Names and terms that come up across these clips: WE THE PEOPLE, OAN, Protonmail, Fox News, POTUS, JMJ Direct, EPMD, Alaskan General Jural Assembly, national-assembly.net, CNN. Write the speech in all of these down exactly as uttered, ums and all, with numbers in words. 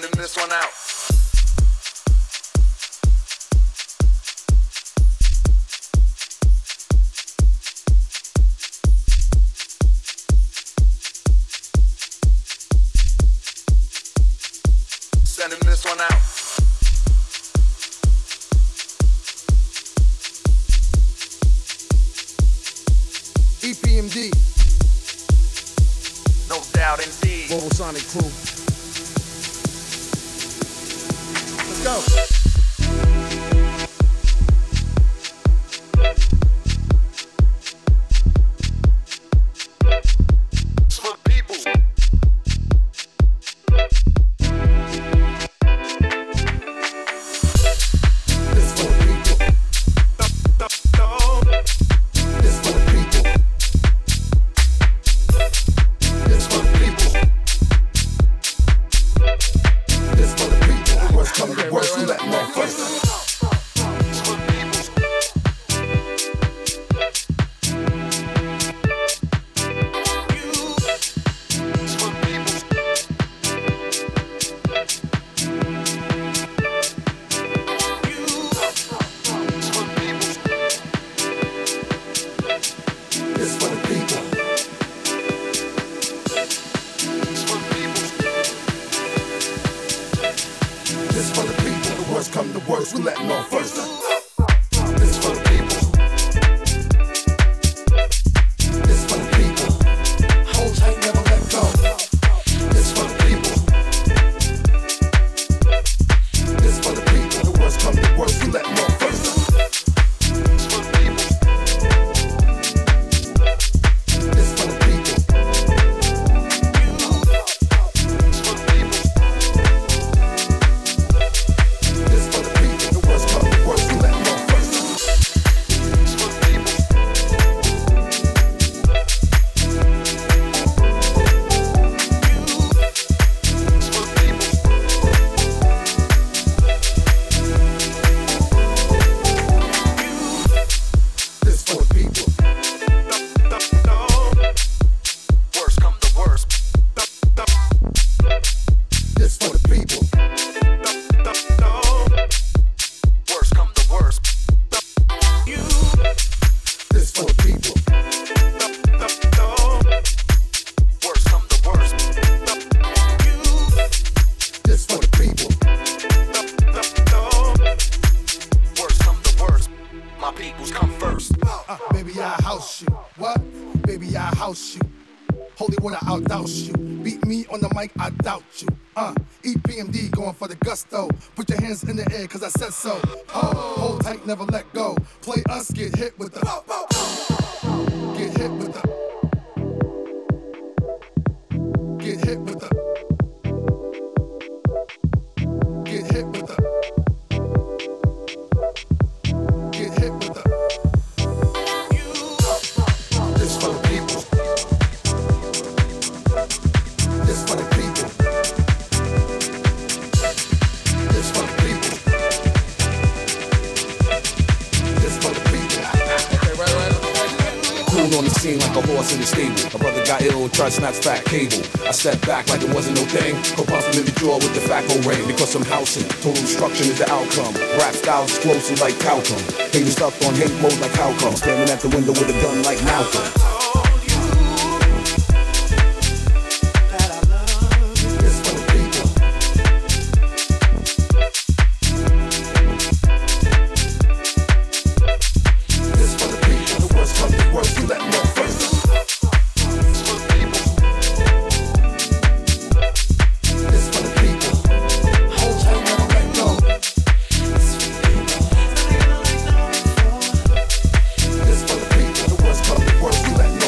sounding this one out. Sounding this one out. E P M D. No doubt indeed. Global Sonic Crew. Let's go. This for the people, the worst come to worst, we let them on first. This for the people. This for the people. Hold tight, never let go. This for the people. This for the people, the worst come to worst, we let them on first. Uh, baby, I house you. What? Baby, I house you. Holy water, I'll douse you. Beat me on the mic, I doubt you. Uh, E P M D going for the gusto. Put your hands in the air, cause I said so. Oh, hold tight, never let go. Play us, get hit with the. Get hit with the. Get hit with the. On the scene like a horse in the stable. My brother got ill and tried to snatch fat cable. I stepped back like it wasn't no thing. Compound in the jaw with the facto ring. Because I'm housing, total destruction is the outcome. Rap style's explosive like Calcum. Hating stuff on hate mode like how come. Standing at the window with a gun like Malcolm. Let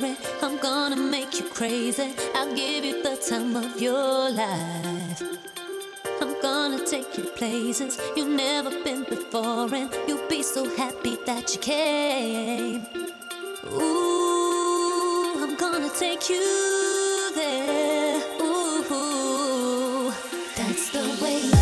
worry, I'm gonna make you crazy. I'll give you the time of your life. I'm gonna take you places you've never been before, and you'll be so happy that you came. Ooh, I'm gonna take you there. Ooh, that's the way love.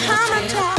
How I talk.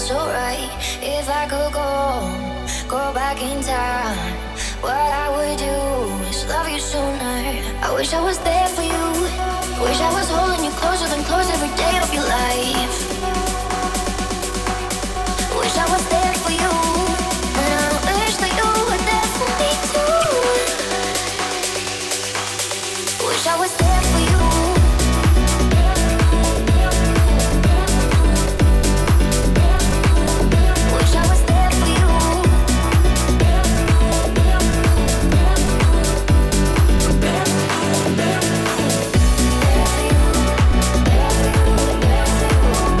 feels alright. If I could go, go back in time, what I would do is love you sooner. I wish I was there for you. Wish I was holding you closer than close every day of your life. Wish I was there for you. I was there for you. Wish I was there for you. There for you, there for you, there for you.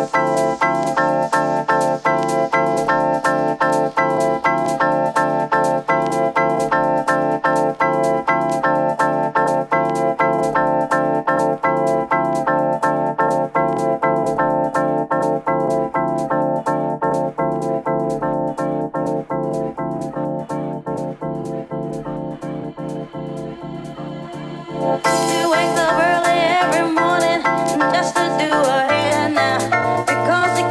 She wakes up early every morning just to do her hair now because she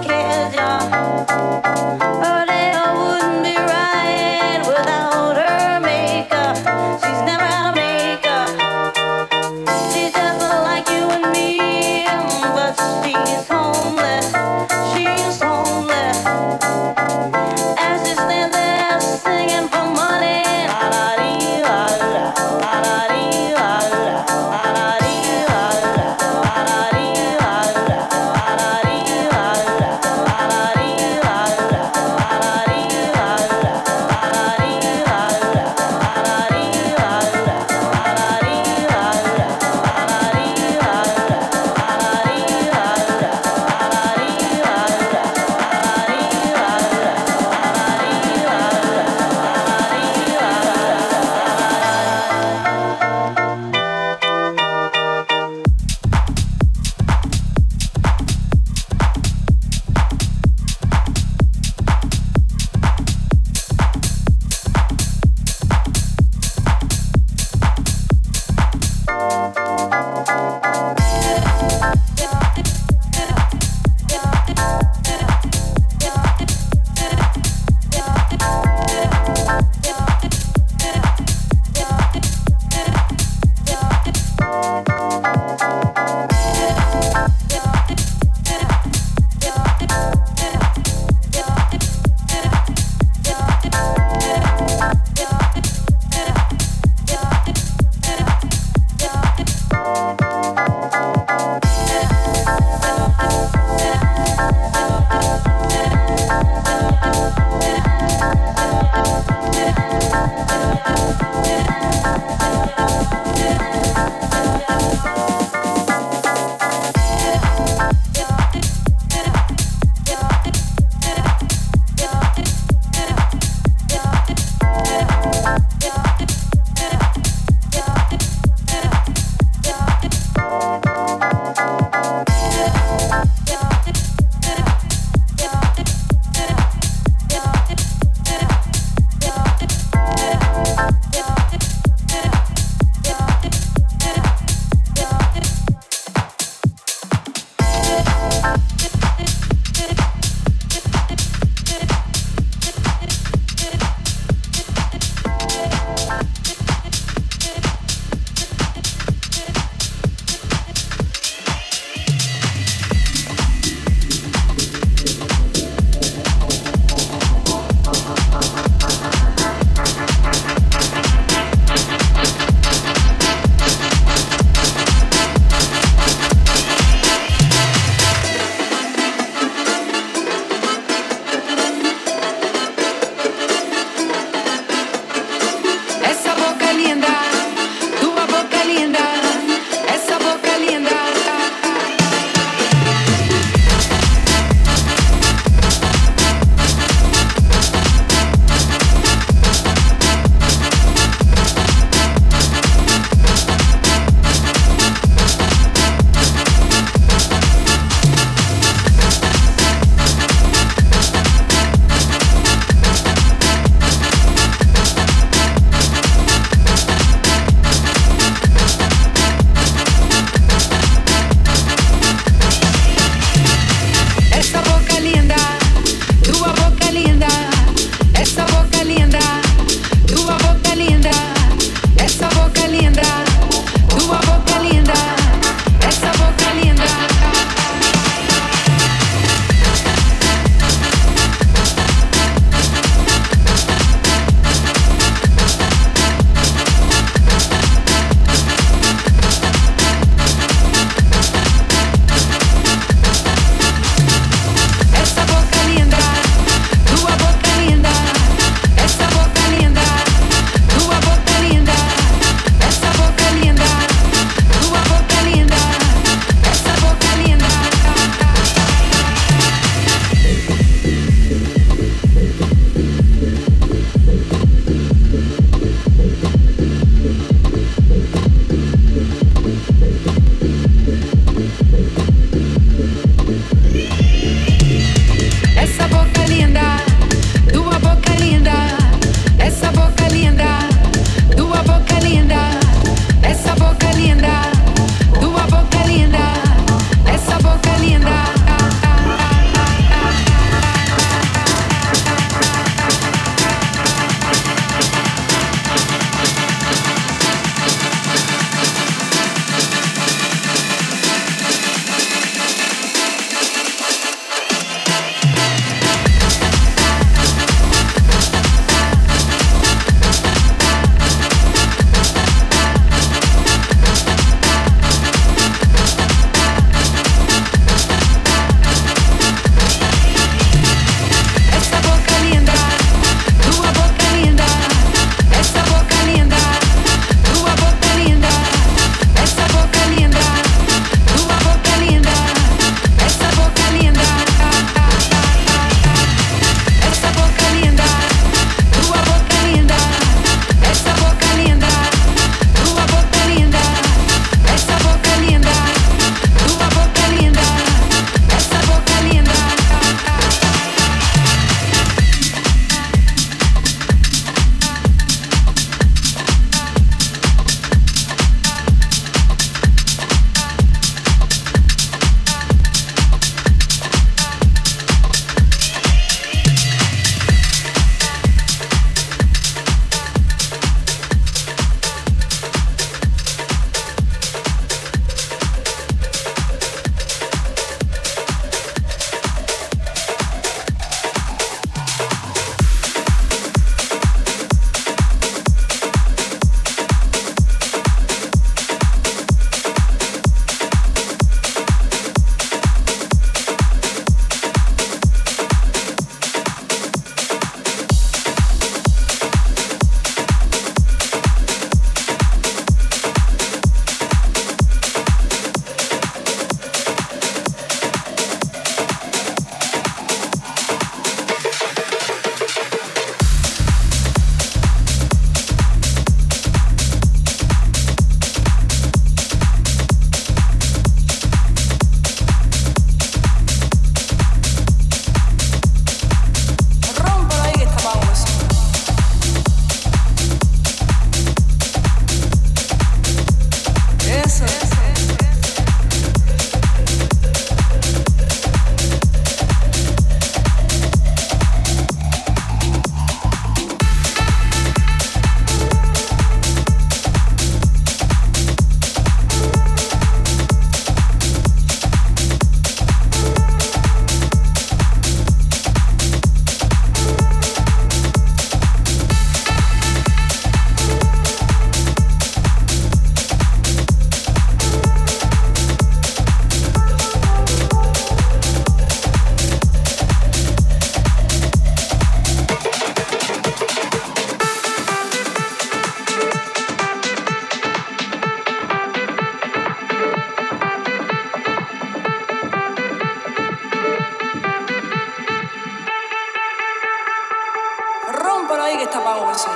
get the ball with you.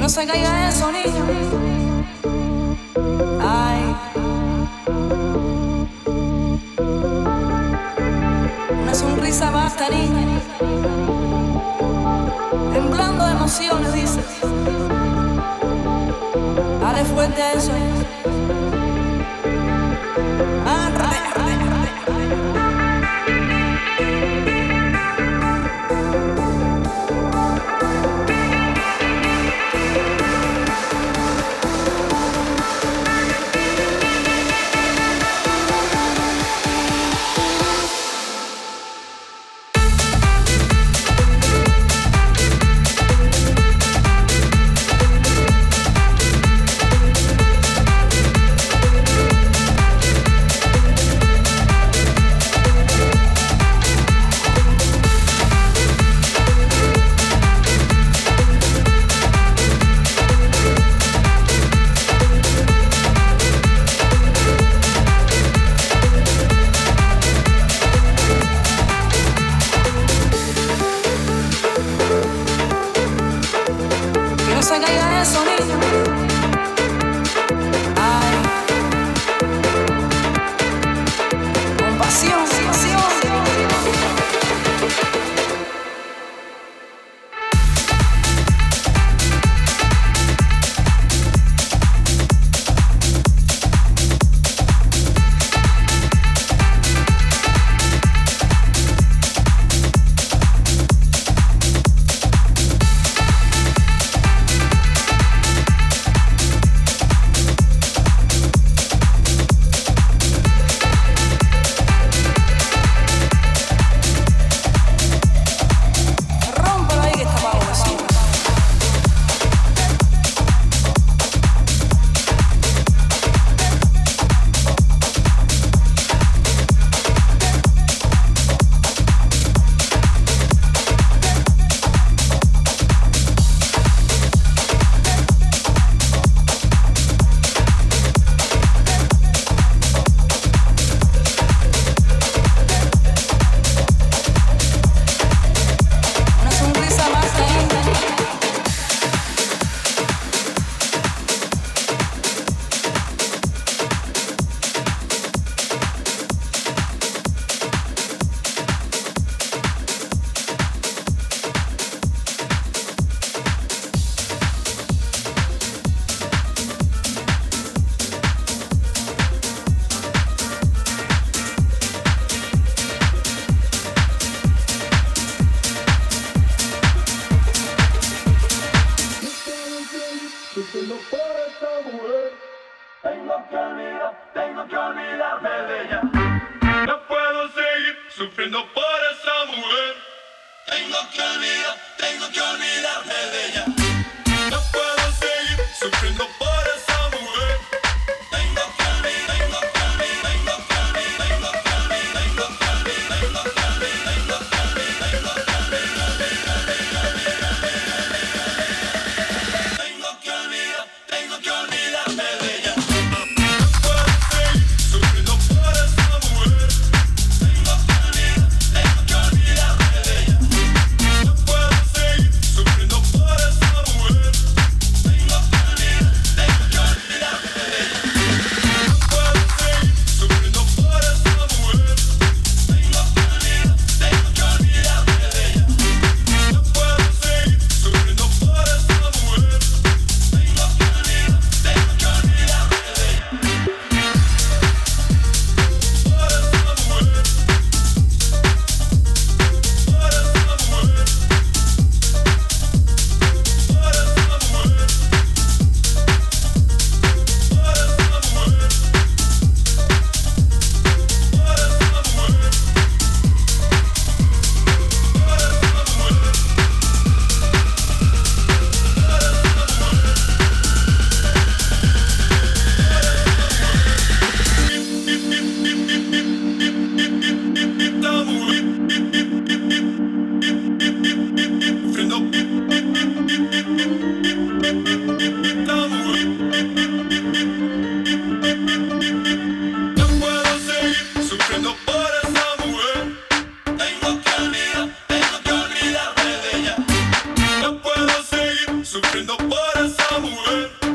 No se caiga eso, niño. Ay, una sonrisa basta, niña. Temblando de emociones, dices. Dale fuerte a eso. Sufriendo por esa mujer.